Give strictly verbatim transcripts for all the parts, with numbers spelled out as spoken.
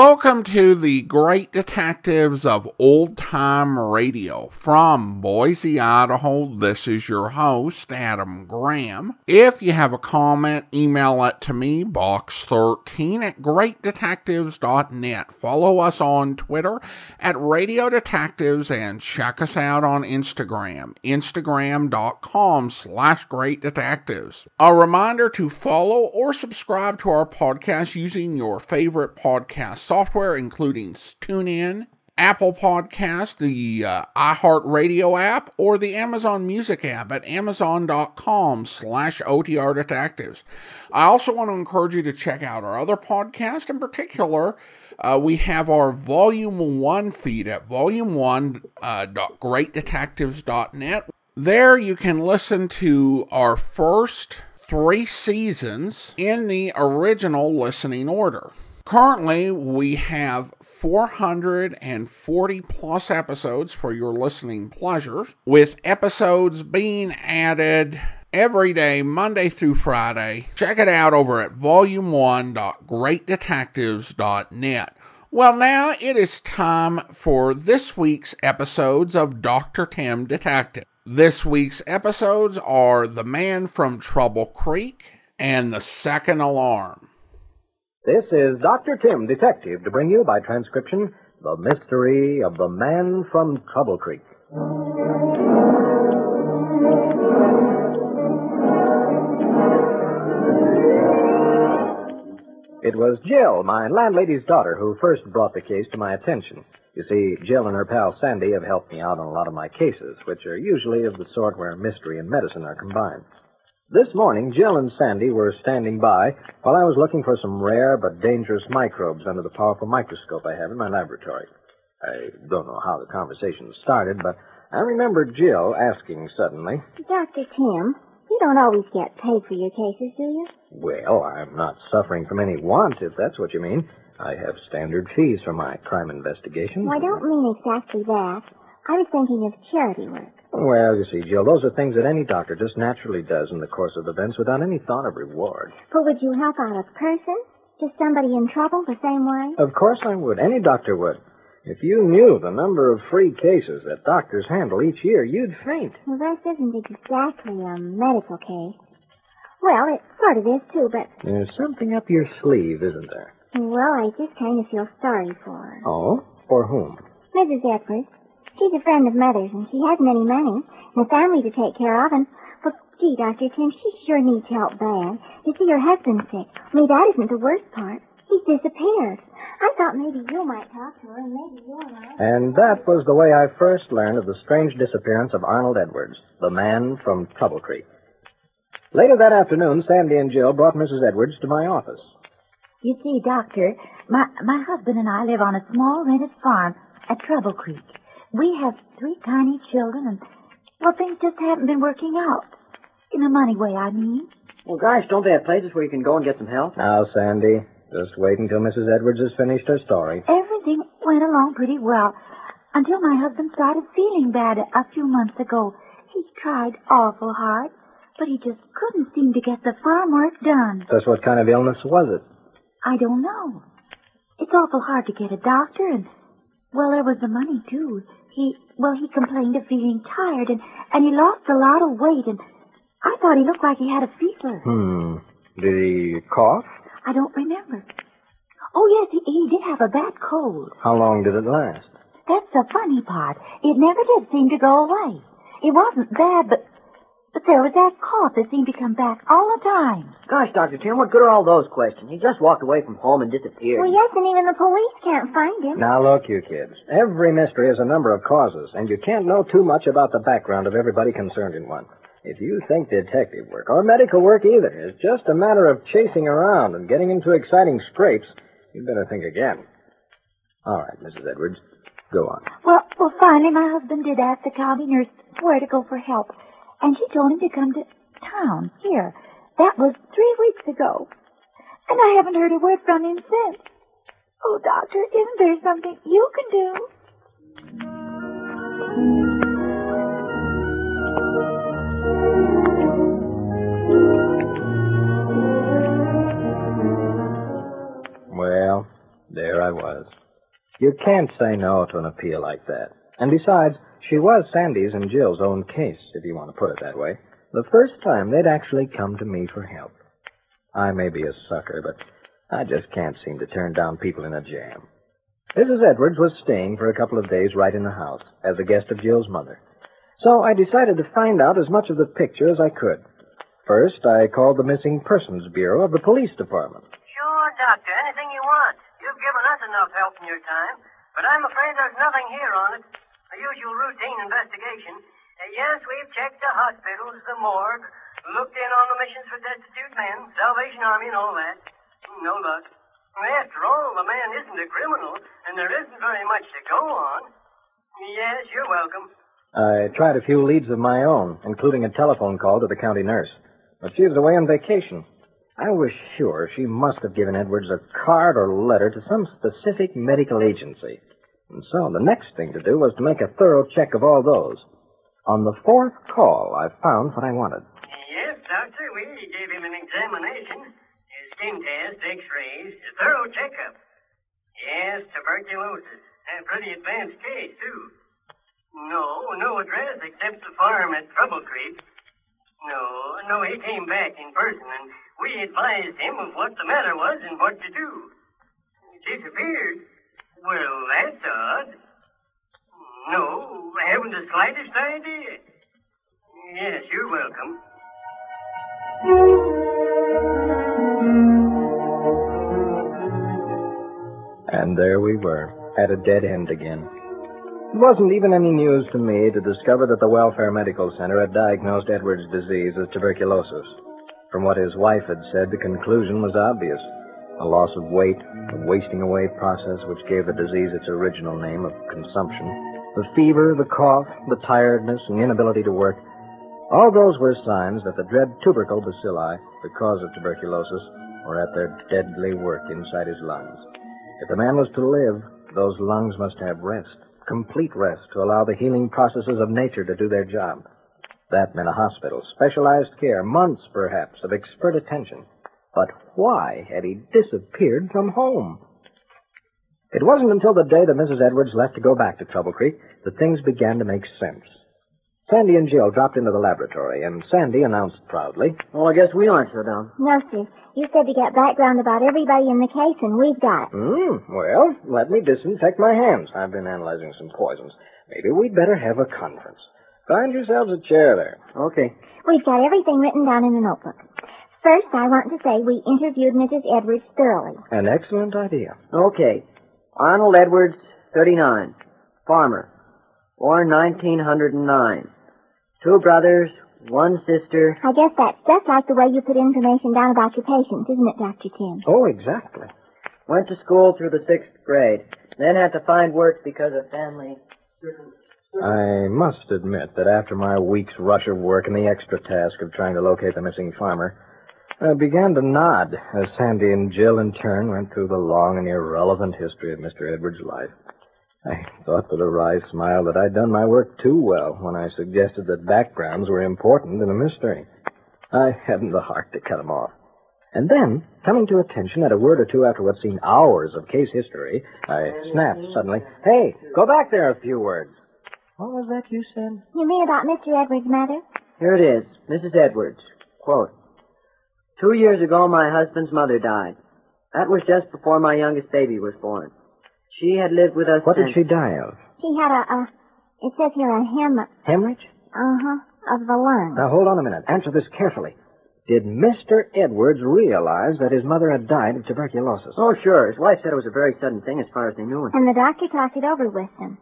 Welcome to the Great Detectives of Old Time Radio. From Boise, Idaho, this is your host, Adam Graham. If you have a comment, email it to me, box thirteen at great detectives dot net. Follow us on Twitter at Radio Detectives and check us out on Instagram, instagram dot com slash great detectives. A reminder to follow or subscribe to our podcast using your favorite podcast software, including TuneIn, Apple Podcast, the uh, iHeartRadio app, or the Amazon Music app at amazon dot com slash O T R detectives. I also want to encourage you to check out our other podcast. In particular, uh, we have our Volume one feed at volume one dot great detectives dot net. There you can listen to our first three seasons in the original listening order. Currently, we have four hundred forty plus episodes for your listening pleasures, with episodes being added every day, Monday through Friday. Check it out over at volume one dot great detectives dot net. Well, now it is time for this week's episodes of Doctor Tim Detective. This week's episodes are The Man from Trouble Creek and The Second Alarm. This is Doctor Tim, Detective, to bring you, by transcription, The Mystery of the Man from Trouble Creek. It was Jill, my landlady's daughter, who first brought the case to my attention. You see, Jill and her pal Sandy have helped me out on a lot of my cases, which are usually of the sort where mystery and medicine are combined. This morning, Jill and Sandy were standing by while I was looking for some rare but dangerous microbes under the powerful microscope I have in my laboratory. I don't know how the conversation started, but I remember Jill asking suddenly, Doctor Tim, you don't always get paid for your cases, do you? Well, I'm not suffering from any want, if that's what you mean. I have standard fees for my crime investigations. Well, I don't mean exactly that. I was thinking of charity work. Well, you see, Jill, those are things that any doctor just naturally does in the course of events without any thought of reward. But would you help out a person? Just somebody in trouble the same way? Of course I would. Any doctor would. If you knew the number of free cases that doctors handle each year, you'd faint. Well, this isn't exactly a medical case. Well, it sort of is, too, but... There's something up your sleeve, isn't there? Well, I just kind of feel sorry for her. Oh? For whom? Missus Edwards. She's a friend of Mother's, and she hasn't any money, and a family to take care of, and, well, gee, Doctor Tim, she sure needs help bad. You see, her husband's sick. I mean, that isn't the worst part. He's disappeared. I thought maybe you might talk to her, and maybe you and I... And that was the way I first learned of the strange disappearance of Arnold Edwards, the man from Trouble Creek. Later that afternoon, Sandy and Jill brought Missus Edwards to my office. You see, Doctor, my, my husband and I live on a small rented farm at Trouble Creek. We have three tiny children, and, well, things just haven't been working out. In a money way, I mean. Well, gosh, don't they have places where you can go and get some help? Now, Sandy, just wait until Missus Edwards has finished her story. Everything went along pretty well until my husband started feeling bad a few months ago. He tried awful hard, but he just couldn't seem to get the farm work done. Just what kind of illness was it? I don't know. It's awful hard to get a doctor, and, well, there was the money, too. He, well, he complained of feeling tired, and, and he lost a lot of weight, and I thought he looked like he had a fever. Hmm. Did he cough? I don't remember. Oh, yes, he, he did have a bad cold. How long did it last? That's the funny part. It never did seem to go away. It wasn't bad, but, but there was that cough that seemed to come back all the time. Gosh, Doctor Tim, what good are all those questions? He just walked away from home and disappeared. Well, yes, and even the police can't find him. Now, look, you kids. Every mystery has a number of causes, and you can't know too much about the background of everybody concerned in one. If you think detective work, or medical work either, is just a matter of chasing around and getting into exciting scrapes, you'd better think again. All right, Missus Edwards, go on. Well, well, finally, my husband did ask the county nurse where to go for help, and she told him to come to town here. That was three weeks ago, and I haven't heard a word from him since. Oh, Doctor, isn't there something you can do? Well, there I was, You can't say no to an appeal like that. And besides, she was Sandy's and Jill's own case, if you want to put it that way. The first time they'd actually come to me for help. I may be a sucker, but I just can't seem to turn down people in a jam. Missus Edwards was staying for a couple of days right in the house as a guest of Jill's mother. So I decided to find out as much of the picture as I could. First, I called the Missing Persons Bureau of the Police Department. Sure, Doctor, anything you want. You've given us enough help in your time, but I'm afraid there's nothing here on it. The usual routine investigation. Uh, yes, we've checked the hospitals, the morgue, looked in on the missions for destitute men, Salvation Army and all that. No luck. After all, the man isn't a criminal, and there isn't very much to go on. Yes, you're welcome. I tried a few leads of my own, including a telephone call to the county nurse. But she was away on vacation. I was sure she must have given Edwards a card or letter to some specific medical agency. And so the next thing to do was to make a thorough check of all those. On the fourth call, I found what I wanted. Yes, Doctor, we gave him an examination. Skin test, x-rays, a thorough checkup. Yes, tuberculosis. A pretty advanced case, too. No, no address except the farm at Trouble Creek. No, no, he came back in person, and we advised him of what the matter was and what to do. Disappeared? Well, that's odd. No, I haven't the slightest idea. Yes, you're welcome. And there we were, at a dead end again. It wasn't even any news to me to discover that the Welfare Medical Center had diagnosed Edwards' disease as tuberculosis. From what his wife had said, the conclusion was obvious. A loss of weight, a wasting away process which gave the disease its original name of consumption, the fever, the cough, the tiredness, and inability to work. All those were signs that the dread tubercle bacilli, the cause of tuberculosis, were at their deadly work inside his lungs. If the man was to live, those lungs must have rest, complete rest, to allow the healing processes of nature to do their job. That meant a hospital, specialized care, months perhaps of expert attention. But why had he disappeared from home? It wasn't until the day that Missus Edwards left to go back to Trouble Creek that things began to make sense. Sandy and Jill dropped into the laboratory, and Sandy announced proudly, "Well, I guess we aren't so dumb." No, sir. You said you got background about everybody in the case, and we've got. Hmm. Well, let me disinfect my hands. I've been analyzing some poisons. Maybe we'd better have a conference. Find yourselves a chair there. Okay. We've got everything written down in a notebook. First, I want to say we interviewed Missus Edwards thoroughly. An excellent idea. Okay. Arnold Edwards, thirty-nine. Farmer. Born nineteen oh nine. Two brothers, one sister. I guess that's just like the way you put information down about your patients, isn't it, Doctor Tim? Oh, exactly. Went to school through the sixth grade, then had to find work because of family. I must admit that after my week's rush of work and the extra task of trying to locate the missing farmer, I began to nod as Sandy and Jill in turn went through the long and irrelevant history of Mister Edwards' life. I thought with a wry smile that I'd done my work too well when I suggested that backgrounds were important in a mystery. I hadn't the heart to cut him off. And then, coming to attention at a word or two after what seemed hours of case history, I snapped suddenly, "Hey, go back there a few words." What was that you said? You mean about Mister Edwards' matter? Here it is, Missus Edwards. Quote, "Two years ago, my husband's mother died. That was just before my youngest baby was born. She had lived with us. What did she die of?" She had a, a it says here, a hemorrhage. Hemorrhage? Uh-huh, of the lung. Now, hold on a minute. Answer this carefully. Did Mister Edwards realize that his mother had died of tuberculosis? Oh, sure. His wife said it was a very sudden thing as far as they knew. And the doctor talked it over with them.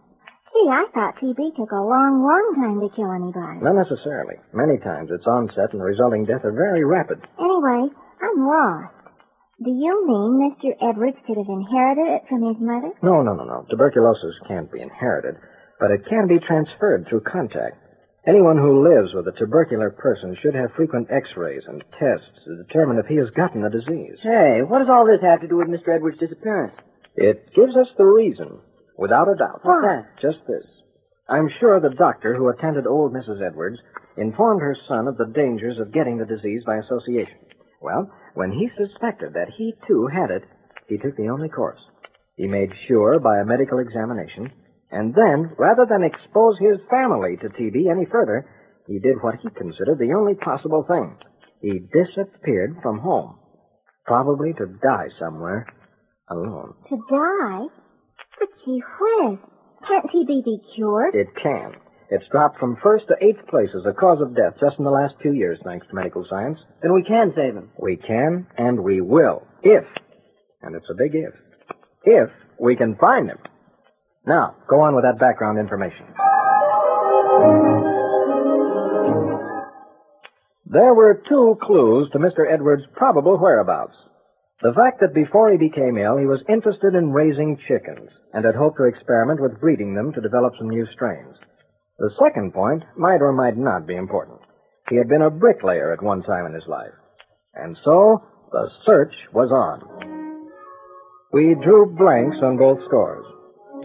Gee, I thought T B took a long, long time to kill anybody. Not necessarily. Many times its onset and the resulting death are very rapid. Anyway, I'm lost. Do you mean Mister Edwards could have inherited it from his mother? No, no, no, no. Tuberculosis can't be inherited, but it can be transferred through contact. Anyone who lives with a tubercular person should have frequent x-rays and tests to determine if he has gotten the disease. Hey, what does all this have to do with Mister Edwards' disappearance? It gives us the reason, without a doubt. What's that? Just this. I'm sure the doctor who attended old Missus Edwards informed her son of the dangers of getting the disease by association. Well, when he suspected that he, too, had it, he took the only course. He made sure by a medical examination, and then, rather than expose his family to T B any further, he did what he considered the only possible thing. He disappeared from home, probably to die somewhere alone. To die? But gee whiz, can't T B be cured? It can. It's dropped from first to eighth place as a cause of death just in the last few years, thanks to medical science. Then we can save him. We can, and we will, if, and it's a big if, if we can find him. Now, go on with that background information. There were two clues to Mister Edwards' probable whereabouts. The fact that before he became ill, he was interested in raising chickens and had hoped to experiment with breeding them to develop some new strains. The second point might or might not be important. He had been a bricklayer at one time in his life. And so, the search was on. We drew blanks on both scores.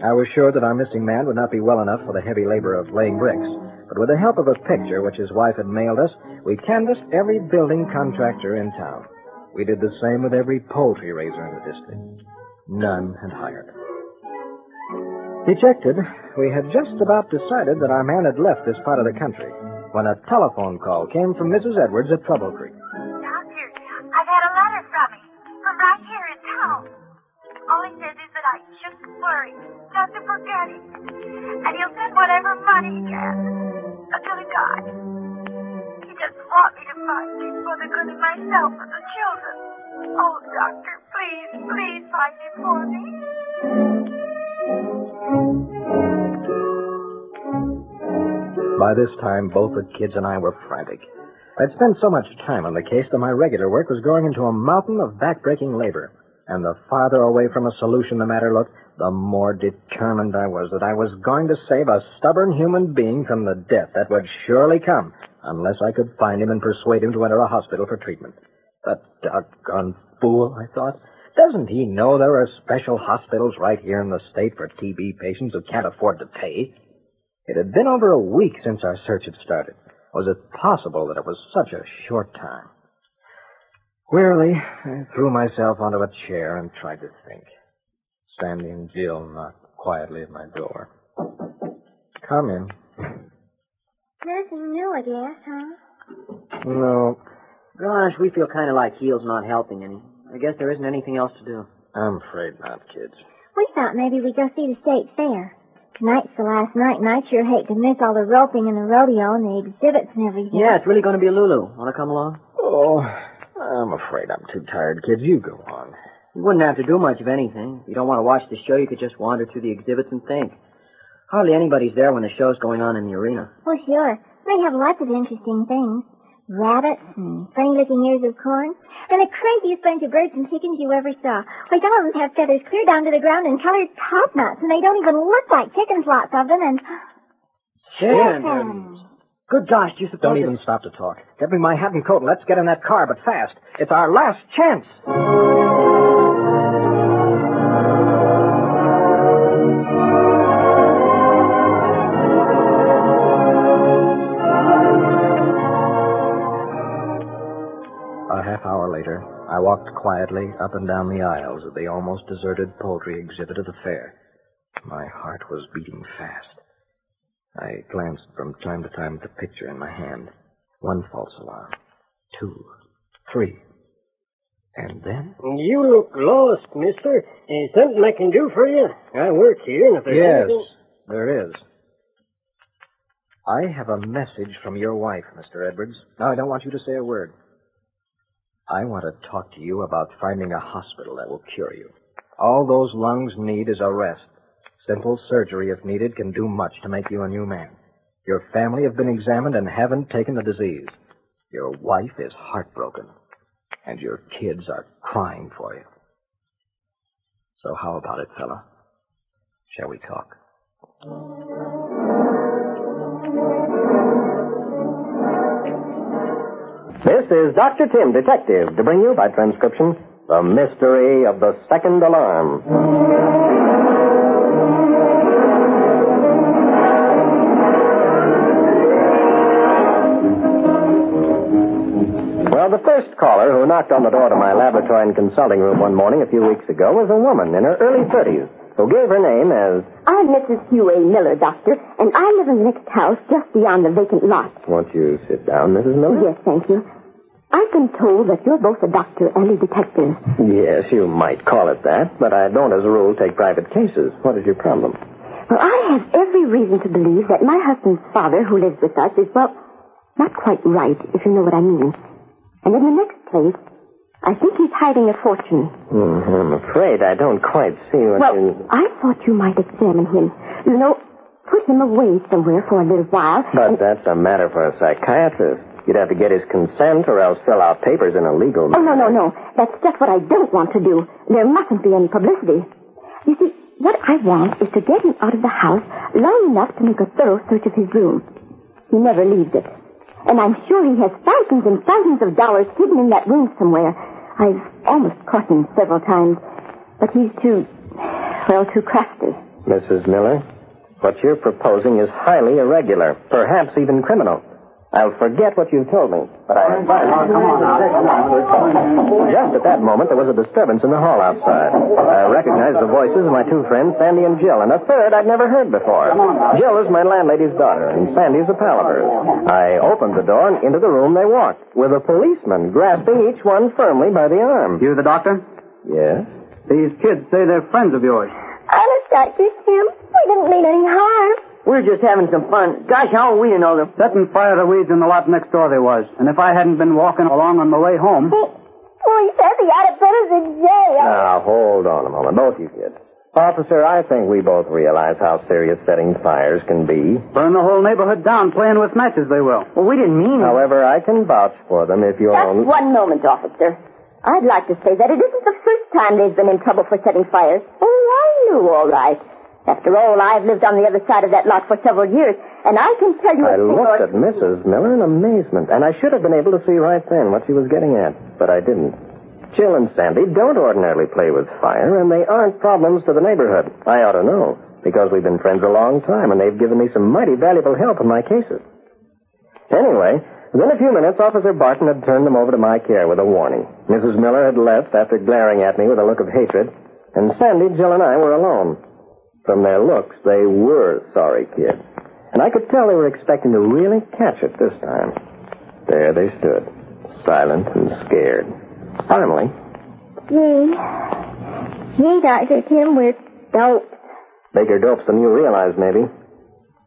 I was sure that our missing man would not be well enough for the heavy labor of laying bricks. But with the help of a picture which his wife had mailed us, we canvassed every building contractor in town. We did the same with every poultry raiser in the district. None had hired. Dejected, we had just about decided that our man had left this part of the country when a telephone call came from Missus Edwards at Trouble Creek. Doctor, I've had a letter from him, from right here in town. All he says is that I shouldn't worry, not to forget him. And he'll send whatever money he can until he dies. He doesn't want me to find him for the good of myself and the children. Oh, doctor, please, please find him for me. By this time, both the kids and I were frantic. I'd spent so much time on the case that my regular work was growing into a mountain of back-breaking labor. And the farther away from a solution the matter looked, the more determined I was that I was going to save a stubborn human being from the death that would surely come, unless I could find him and persuade him to enter a hospital for treatment. The doggone fool, I thought. Doesn't he know there are special hospitals right here in the state for T B patients who can't afford to pay? It had been over a week since our search had started. Was it possible that it was such a short time? Wearily, I threw myself onto a chair and tried to think. Sandy and Jill knocked quietly at my door. Come in. Nothing new, I guess, huh? No. Gosh, we feel kind of like Heel's not helping any. I guess there isn't anything else to do. I'm afraid not, kids. We thought maybe we'd go see the state fair. Tonight's the last night, and I sure hate to miss all the roping and the rodeo and the exhibits and everything. Yeah, it's really going to be a Lulu. Want to come along? Oh, I'm afraid I'm too tired, kids. You go on. You wouldn't have to do much of anything. If you don't want to watch the show, you could just wander through the exhibits and think. Hardly anybody's there when the show's going on in the arena. Well, sure. They have lots of interesting things. Rabbits and funny-looking ears of corn, and the craziest bunch of birds and chickens you ever saw. Why, some of them have feathers clear down to the ground and colored topknots, and they don't even look like chickens, lots of them, and... Chickens! chickens. Good gosh, you suppose... Don't even it's... stop to talk. Get me my hat and coat and let's get in that car, but fast. It's our last chance! I walked quietly up and down the aisles of the almost deserted poultry exhibit of the fair. My heart was beating fast. I glanced from time to time at the picture in my hand. One false alarm. Two. Three. And then... You look lost, mister. Is something I can do for you? I work here, and if there's yes, anything... Yes, there is. I have a message from your wife, Mister Edwards. Now, I don't want you to say a word. I want to talk to you about finding a hospital that will cure you. All those lungs need is a rest. Simple surgery, if needed, can do much to make you a new man. Your family have been examined and haven't taken the disease. Your wife is heartbroken, and your kids are crying for you. So how about it, fella? Shall we talk? This is Doctor Tim, Detective, to bring you, by transcription, The Mystery of the Second Alarm. Well, the first caller caller who knocked on the door to my laboratory and consulting room one morning a few weeks ago was a woman in her early thirties who gave her name as... I'm Missus Hugh Miller, doctor, and I live in the next house just beyond the vacant lot. Won't you sit down, Missus Miller? Yes, thank you. I've been told that you're both a doctor and a detective. Yes, you might call it that, but I don't, as a rule, take private cases. What is your problem? Well, I have every reason to believe that my husband's father, who lives with us, is, well, not quite right, if you know what I mean. And in the next place, I think he's hiding a fortune. Mm, I'm afraid I don't quite see what well, you... Well, I thought you might examine him. You know, put him away somewhere for a little while. But and... that's a matter for a psychiatrist. You'd have to get his consent or else fill out papers in a legal manner. Oh, no, no, no. That's just what I don't want to do. There mustn't be any publicity. You see, what I want is to get him out of the house long enough to make a thorough search of his room. He never leaves it. And I'm sure he has thousands and thousands of dollars hidden in that room somewhere. I've almost caught him several times. But he's too, well, too crafty. Missus Miller, what you're proposing is highly irregular, perhaps even criminal. I'll forget what you've told me, but I... Come on. Just at that moment, there was a disturbance in the hall outside. I recognized the voices of my two friends, Sandy and Jill, and a third I'd never heard before. Jill is my landlady's daughter, and Sandy's a pal of hers. I opened the door, and into the room they walked, with a policeman grasping each one firmly by the arm. You the doctor? Yes. These kids say they're friends of yours. Honest, Doctor Tim, we didn't mean any harm. We're just having some fun. Gosh, how are we to know them? Setting fire to weeds in the lot next door they was. And if I hadn't been walking along on my way home... He, well, he said he ought to put us in jail. Now, hold on a moment. Both you kids. Officer, I think we both realize how serious setting fires can be. Burn the whole neighborhood down playing with matches, they will. Well, we didn't mean it. However, I can vouch for them if you're... Just only... one moment, officer. I'd like to say that it isn't the first time they've been in trouble for setting fires. Oh, I knew, all right. After all, I've lived on the other side of that lot for several years, and I can tell you... I looked at Missus Miller in amazement, and I should have been able to see right then what she was getting at, but I didn't. Jill and Sandy don't ordinarily play with fire, and they aren't problems to the neighborhood. I ought to know, because we've been friends a long time, and they've given me some mighty valuable help in my cases. Anyway, within a few minutes, Officer Barton had turned them over to my care with a warning. Missus Miller had left after glaring at me with a look of hatred, and Sandy, Jill, and I were alone. From their looks, they were sorry kids. And I could tell they were expecting to really catch it this time. There they stood, silent and scared. Finally... Gee. Gee, Doctor Tim, we're dopes. Bigger dopes than you realize, maybe.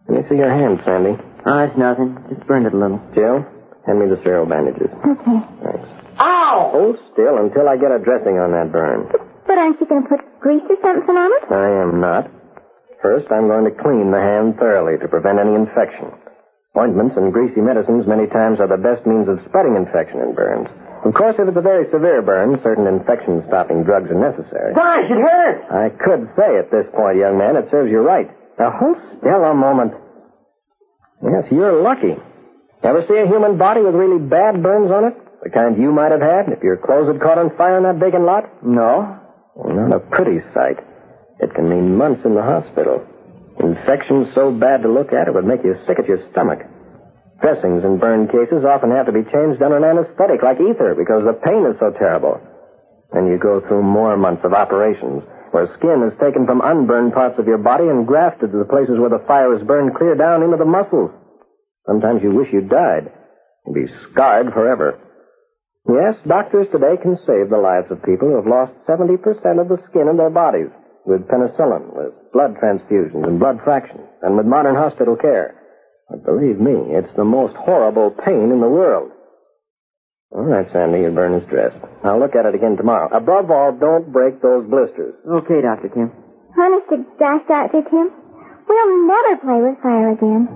Let me see your hand, Sandy. Oh, it's nothing. Just burned it a little. Jill, hand me the sterile bandages. Okay. Thanks. Ow! Hold still until I get a dressing on that burn. But aren't you going to put grease or something on it? I am not. First, I'm going to clean the hand thoroughly to prevent any infection. Ointments and greasy medicines many times are the best means of spreading infection in burns. Of course, if it's a very severe burn, certain infection-stopping drugs are necessary. Gosh, it hurts! I could say at this point, young man, it serves you right. Now, hold still a moment. Yes, you're lucky. Ever see a human body with really bad burns on it? The kind you might have had if your clothes had caught on fire in that vacant lot? No. Not a pretty sight. It can mean months in the hospital. Infections so bad to look at, it would make you sick at your stomach. Dressings in burn cases often have to be changed under an anesthetic like ether because the pain is so terrible. And you go through more months of operations where skin is taken from unburned parts of your body and grafted to the places where the fire is burned clear down into the muscles. Sometimes you wish you died. You'd be scarred forever. Yes, doctors today can save the lives of people who have lost seventy percent of the skin in their bodies. With penicillin, with blood transfusions and blood fractions, and with modern hospital care. But believe me, it's the most horrible pain in the world. All right, Sandy, your burn is dressed. I'll look at it again tomorrow. Above all, don't break those blisters. Okay, Doctor Tim. Honest to gosh, Doctor Tim, we'll never play with fire again.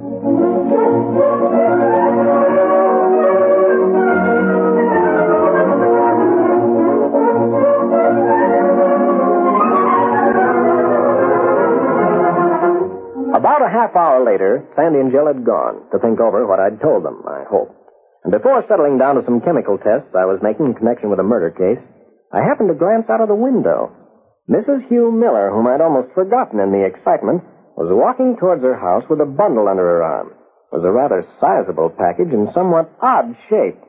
About a half hour later, Sandy and Jill had gone to think over what I'd told them, I hope. And before settling down to some chemical tests I was making in connection with a murder case, I happened to glance out of the window. Missus Hugh Miller, whom I'd almost forgotten in the excitement, was walking towards her house with a bundle under her arm. It was a rather sizable package in somewhat odd shape.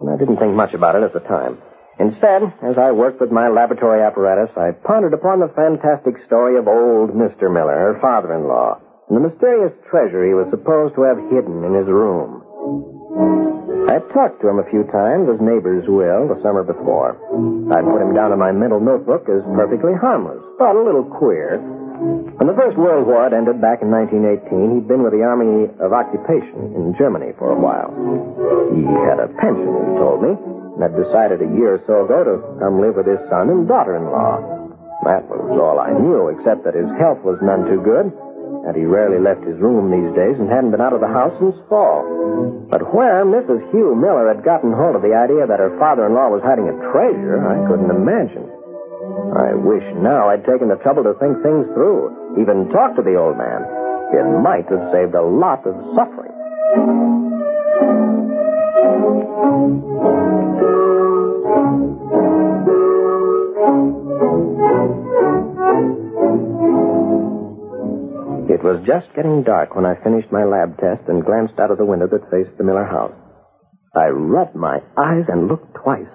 and I didn't think much about it at the time. Instead, as I worked with my laboratory apparatus, I pondered upon the fantastic story of old Mister Miller, her father-in-law, and the mysterious treasure he was supposed to have hidden in his room. I talked to him a few times, as neighbors will, the summer before. I put him down in my mental notebook as perfectly harmless, but a little queer. When the First World War had ended back in nineteen eighteen, he'd been with the Army of Occupation in Germany for a while. He had a pension, he told me, and had decided a year or so ago to come live with his son and daughter-in-law. That was all I knew, except that his health was none too good, and he rarely left his room these days and hadn't been out of the house since fall. But where Missus Hugh Miller had gotten hold of the idea that her father-in-law was hiding a treasure, I couldn't imagine. I wish now I'd taken the trouble to think things through, even talk to the old man. It might have saved a lot of suffering. It was just getting dark when I finished my lab test and glanced out of the window that faced the Miller house. I rubbed my eyes and looked twice,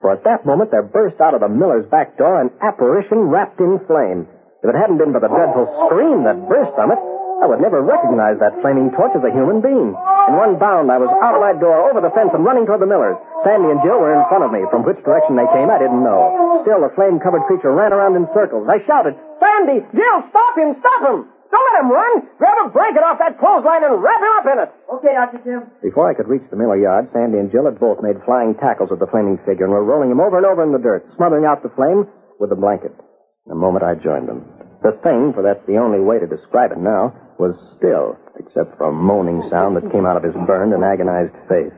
for at that moment there burst out of the Miller's back door an apparition wrapped in flame. If it hadn't been for the dreadful scream that burst from it, I would never recognize that flaming torch as a human being. In one bound, I was out of my door, over the fence, and running toward the Millers. Sandy and Jill were in front of me. From which direction they came, I didn't know. Still, the flame-covered creature ran around in circles. I shouted, "Sandy! Jill! Stop him! Stop him! Don't let him run! Grab a blanket off that clothesline and wrap him up in it!" "Okay, Doctor Tim." Before I could reach the Miller yard, Sandy and Jill had both made flying tackles at the flaming figure and were rolling him over and over in the dirt, smothering out the flame with a blanket. The moment I joined them, the thing, for that's the only way to describe it now, was still, except for a moaning sound that came out of his burned and agonized face.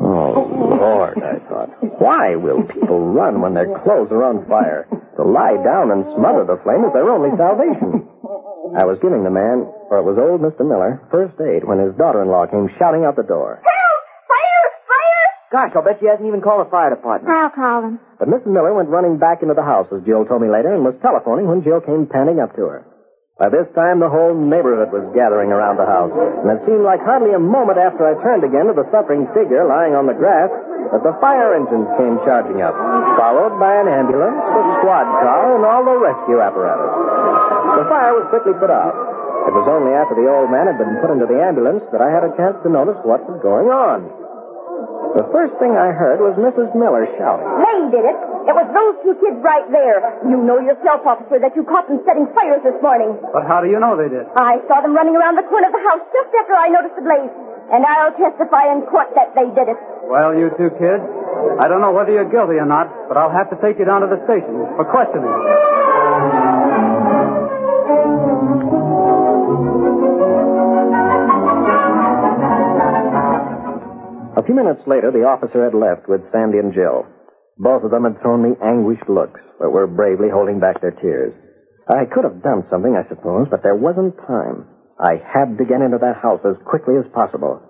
"Oh, Lord," I thought. "Why will people run when their clothes are on fire? To lie down and smother the flame is their only salvation." I was giving the man, for it was old Mister Miller, first aid when his daughter-in-law came shouting out the door. "Help! Fire! Fire!" Gosh, I'll bet she hasn't even called the fire department. I'll call them. But Missus Miller went running back into the house, as Jill told me later, and was telephoning when Jill came panting up to her. By this time, the whole neighborhood was gathering around the house, and it seemed like hardly a moment after I turned again to the suffering figure lying on the grass that the fire engines came charging up, followed by an ambulance, a squad car, and all the rescue apparatus. The fire was quickly put out. It was only after the old man had been put into the ambulance that I had a chance to notice what was going on. The first thing I heard was Missus Miller shouting, "They did it! It was those two kids right there. You know yourself, officer, that you caught them setting fires this morning." "But how do you know they did?" "I saw them running around the corner of the house just after I noticed the blaze, and I'll testify in court that they did it." "Well, you two kids, I don't know whether you're guilty or not, but I'll have to take you down to the station for questioning." A few minutes later, the officer had left with Sandy and Jill. Both of them had thrown me anguished looks, but were bravely holding back their tears. I could have done something, I suppose, but there wasn't time. I had to get into that house as quickly as possible.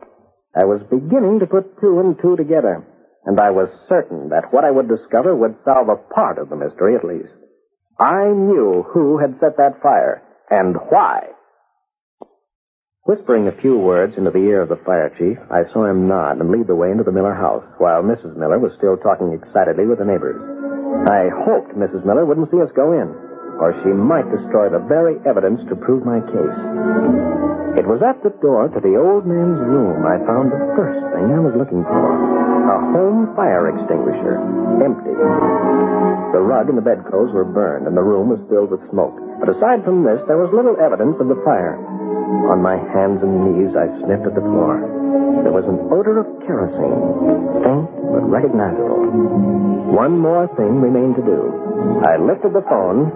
I was beginning to put two and two together, and I was certain that what I would discover would solve a part of the mystery, at least. I knew who had set that fire, and why. Whispering a few words into the ear of the fire chief, I saw him nod and lead the way into the Miller house, while Missus Miller was still talking excitedly with the neighbors. I hoped Missus Miller wouldn't see us go in, or she might destroy the very evidence to prove my case. It was at the door to the old man's room I found the first thing I was looking for: a home fire extinguisher, empty. The rug and the bedclothes were burned, and the room was filled with smoke. But aside from this, there was little evidence of the fire. On my hands and knees, I sniffed at the floor. There was an odor of kerosene, faint but recognizable. One more thing remained to do. I lifted the phone,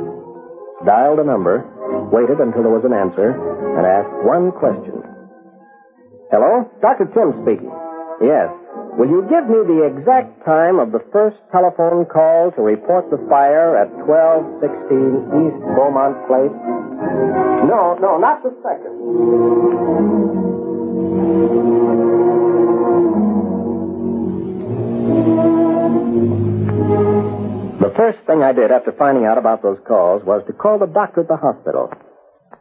dialed a number, waited until there was an answer, and asked one question. "Hello? Doctor Tim speaking. Yes. Will you give me the exact time of the first telephone call to report the fire at twelve sixteen East Beaumont Place?" "No, no, not the second." The first thing I did after finding out about those calls was to call the doctor at the hospital.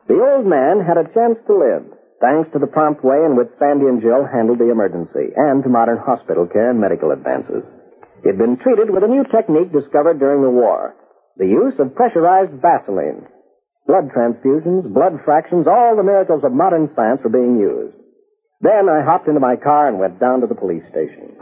The old man had a chance to live, thanks to the prompt way in which Sandy and Jill handled the emergency and to modern hospital care and medical advances. It had been treated with a new technique discovered during the war, the use of pressurized Vaseline. Blood transfusions, blood fractions, all the miracles of modern science were being used. Then I hopped into my car and went down to the police station.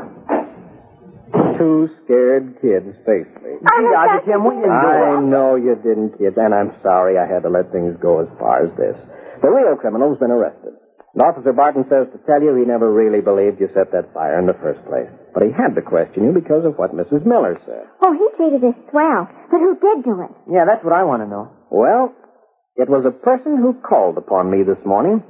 Two scared kids faced me. Gee, Doctor Tim, we didn't do that. I know you didn't, kids, and I'm sorry I had to let things go as far as this. The real criminal's been arrested. And Officer Barton says to tell you he never really believed you set that fire in the first place. But he had to question you because of what Missus Miller said. Oh, he treated us swell. But who did do it? Yeah, that's what I want to know. Well, it was a person who called upon me this morning.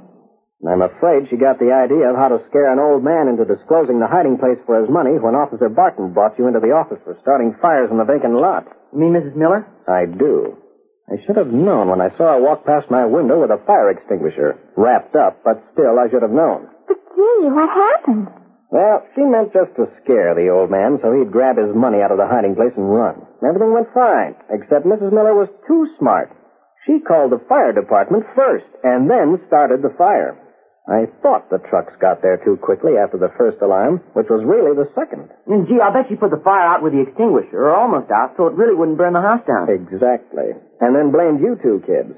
And I'm afraid she got the idea of how to scare an old man into disclosing the hiding place for his money when Officer Barton brought you into the office for starting fires in the vacant lot. You mean Missus Miller? I do. I should have known when I saw her walk past my window with a fire extinguisher, wrapped up, but still I should have known. But gee, what happened? Well, she meant just to scare the old man so he'd grab his money out of the hiding place and run. Everything went fine, except Missus Miller was too smart. She called the fire department first and then started the fire. I thought the trucks got there too quickly after the first alarm, which was really the second. And gee, I bet she put the fire out with the extinguisher, or almost out, so it really wouldn't burn the house down. Exactly. And then blamed you two kids,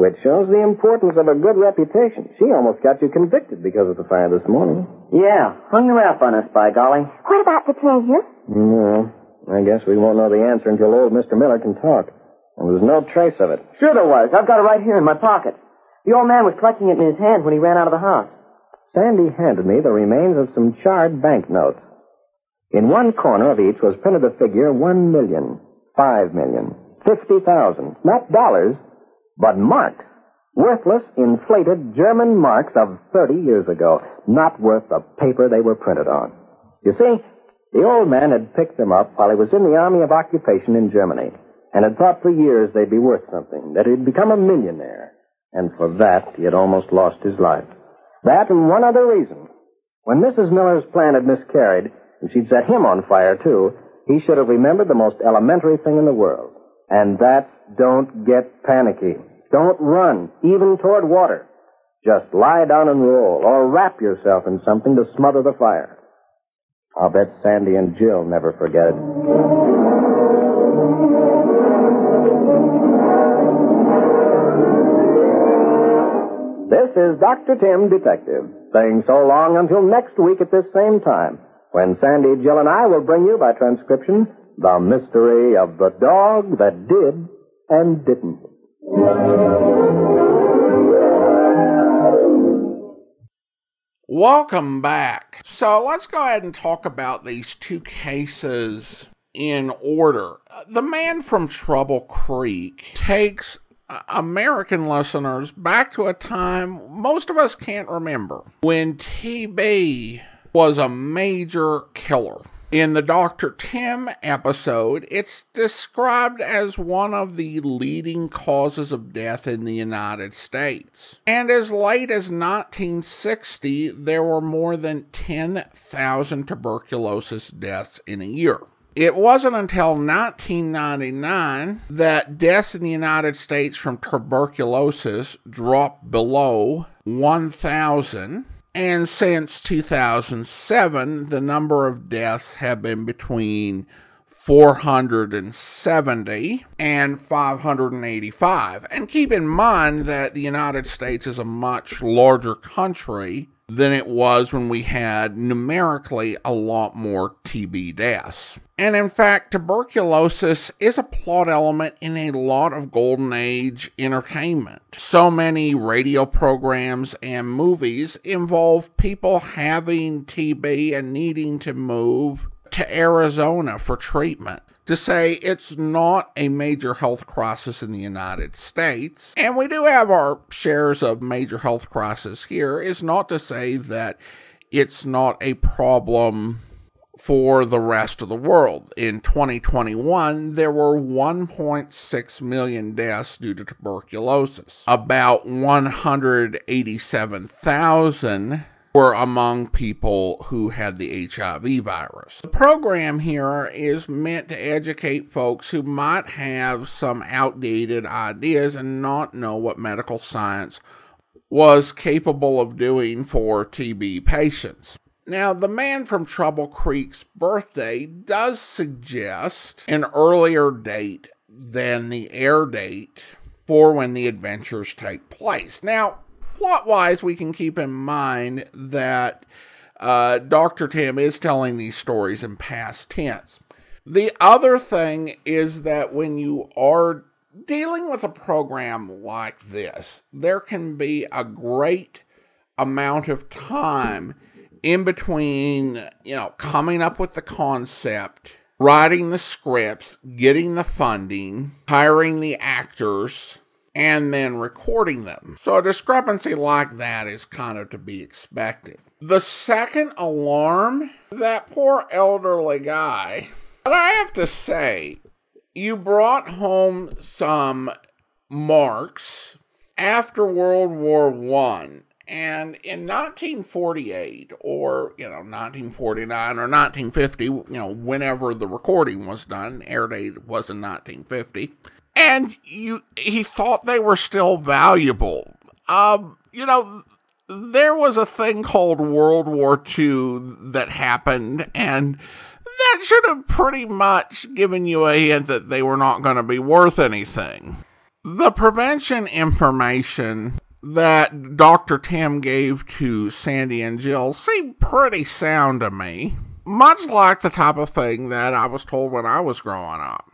which shows the importance of a good reputation. She almost got you convicted because of the fire this morning. Yeah, hung the rap on us, by golly. What about the treasure? No, I guess we won't know the answer until old Mister Miller can talk. There was no trace of it. Sure there was. I've got it right here in my pocket. The old man was clutching it in his hand when he ran out of the house. Sandy handed me the remains of some charred banknotes. In one corner of each was printed the figure one million, five million, fifty thousand. Not dollars, but marks. Worthless, inflated German marks of thirty years ago. Not worth the paper they were printed on. You see, the old man had picked them up while he was in the Army of Occupation in Germany and had thought for years they'd be worth something, that he'd become a millionaire. And for that, he had almost lost his life. That and one other reason. When Missus Miller's plan had miscarried, and she'd set him on fire, too, he should have remembered the most elementary thing in the world. And that's don't get panicky. Don't run, even toward water. Just lie down and roll, or wrap yourself in something to smother the fire. I'll bet Sandy and Jill never forget it. This is Doctor Tim, Detective, saying so long until next week at this same time, when Sandy, Jill, and I will bring you, by transcription, the mystery of the dog that did and didn't. Welcome back. So let's go ahead and talk about these two cases in order. The man from Trouble Creek takes American listeners back to a time most of us can't remember, when T B was a major killer. In the Doctor Tim episode, it's described as one of the leading causes of death in the United States. And as late as nineteen sixty, there were more than ten thousand tuberculosis deaths in a year. It wasn't until nineteen ninety-nine that deaths in the United States from tuberculosis dropped below one thousand, and since two thousand seven, the number of deaths have been between four hundred seventy and five hundred eighty-five. And keep in mind that the United States is a much larger country than it was when we had, numerically, a lot more T B deaths. And in fact, tuberculosis is a plot element in a lot of golden age entertainment. So many radio programs and movies involve people having T B and needing to move to Arizona for treatment, to say it's not a major health crisis in the United States. And we do have our shares of major health crisis here. It's not to say that it's not a problem for the rest of the world. In twenty twenty-one, there were one point six million deaths due to tuberculosis. About one hundred eighty-seven thousand were among people who had the H I V virus. The program here is meant to educate folks who might have some outdated ideas and not know what medical science was capable of doing for T B patients. Now, the man from Trouble Creek's birthday does suggest an earlier date than the air date for when the adventures take place. Now, plot-wise, we can keep in mind that uh, Doctor Tim is telling these stories in past tense. The other thing is that when you are dealing with a program like this, there can be a great amount of time in between, you know, coming up with the concept, writing the scripts, getting the funding, hiring the actors, and then recording them. So a discrepancy like that is kind of to be expected. The second alarm, that poor elderly guy, but I have to say, you brought home some marks after World War One. And in nineteen forty-eight or, you know, nineteen forty-nine or nineteen fifty, you know, whenever the recording was done, air date was in nineteen fifty, and you he thought they were still valuable. Um, you know, there was a thing called World War Two that happened, and that should have pretty much given you a hint that they were not going to be worth anything. The prevention information that Doctor Tim gave to Sandy and Jill seemed pretty sound to me, much like the type of thing that I was told when I was growing up.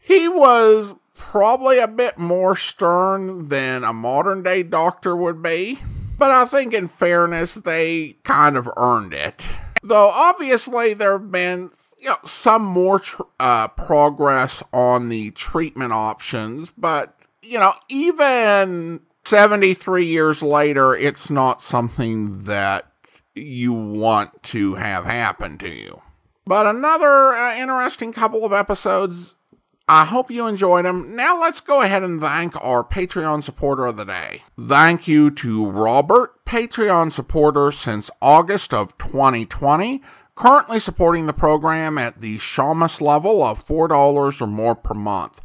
He was probably a bit more stern than a modern-day doctor would be, but I think in fairness, they kind of earned it. Though, obviously, there have been you know, some more tr- uh, progress on the treatment options, but, you know, even seventy-three years later, it's not something that you want to have happen to you. But another uh, interesting couple of episodes. I hope you enjoyed them. Now let's go ahead and thank our Patreon supporter of the day. Thank you to Robert, Patreon supporter since August of twenty twenty, currently supporting the program at the Shamus level of four dollars or more per month.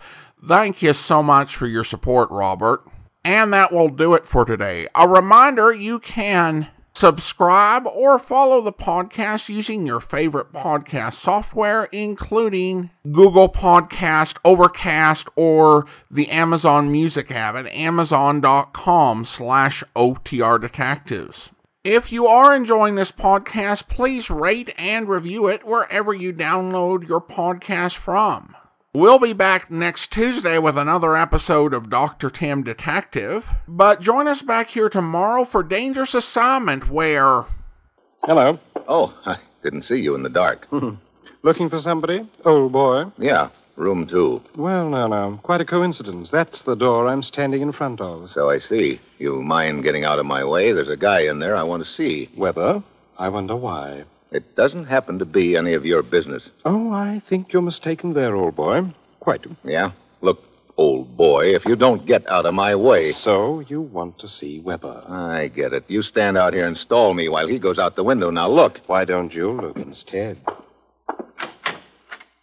Thank you so much for your support, Robert. And that will do it for today. A reminder, you can subscribe or follow the podcast using your favorite podcast software, including Google Podcast, Overcast, or the Amazon Music app at amazon.com slash OTR Detectives. If you are enjoying this podcast, please rate and review it wherever you download your podcast from. We'll be back next Tuesday with another episode of Doctor Tim Detective, but join us back here tomorrow for Dangerous Assignment, where... Hello. Oh, I didn't see you in the dark. Looking for somebody? Oh, boy. Yeah, room two. Well, no, no. Quite a coincidence. That's the door I'm standing in front of. So I see. You mind getting out of my way? There's a guy in there I want to see. Weber? I wonder why. It doesn't happen to be any of your business. Oh, I think you're mistaken there, old boy. Quite. Yeah? Look, old boy, if you don't get out of my way... So you want to see Weber. I get it. You stand out here and stall me while he goes out the window. Now, look. Why don't you look instead?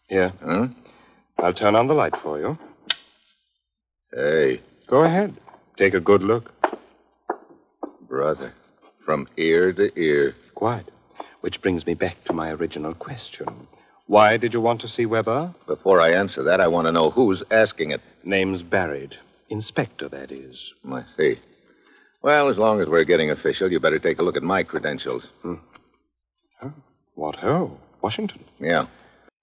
Here. Huh? I'll turn on the light for you. Hey. Go ahead. Take a good look. Brother, from ear to ear. Quite. Which brings me back to my original question. Why did you want to see Weber? Before I answer that, I want to know who's asking it. Name's Barrett. Inspector, that is. I see. Well, as long as we're getting official, you better take a look at my credentials. Hmm. Oh, what ho? Washington? Yeah.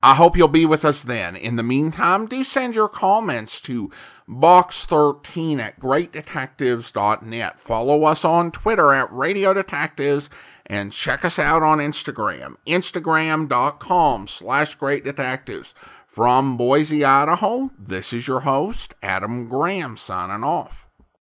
I hope you'll be with us then. In the meantime, do send your comments to box thirteen at great detectives dot net. Follow us on Twitter at Radio Detectives. And check us out on Instagram, instagram.com slash great detectives. From Boise, Idaho, this is your host, Adam Graham, signing off.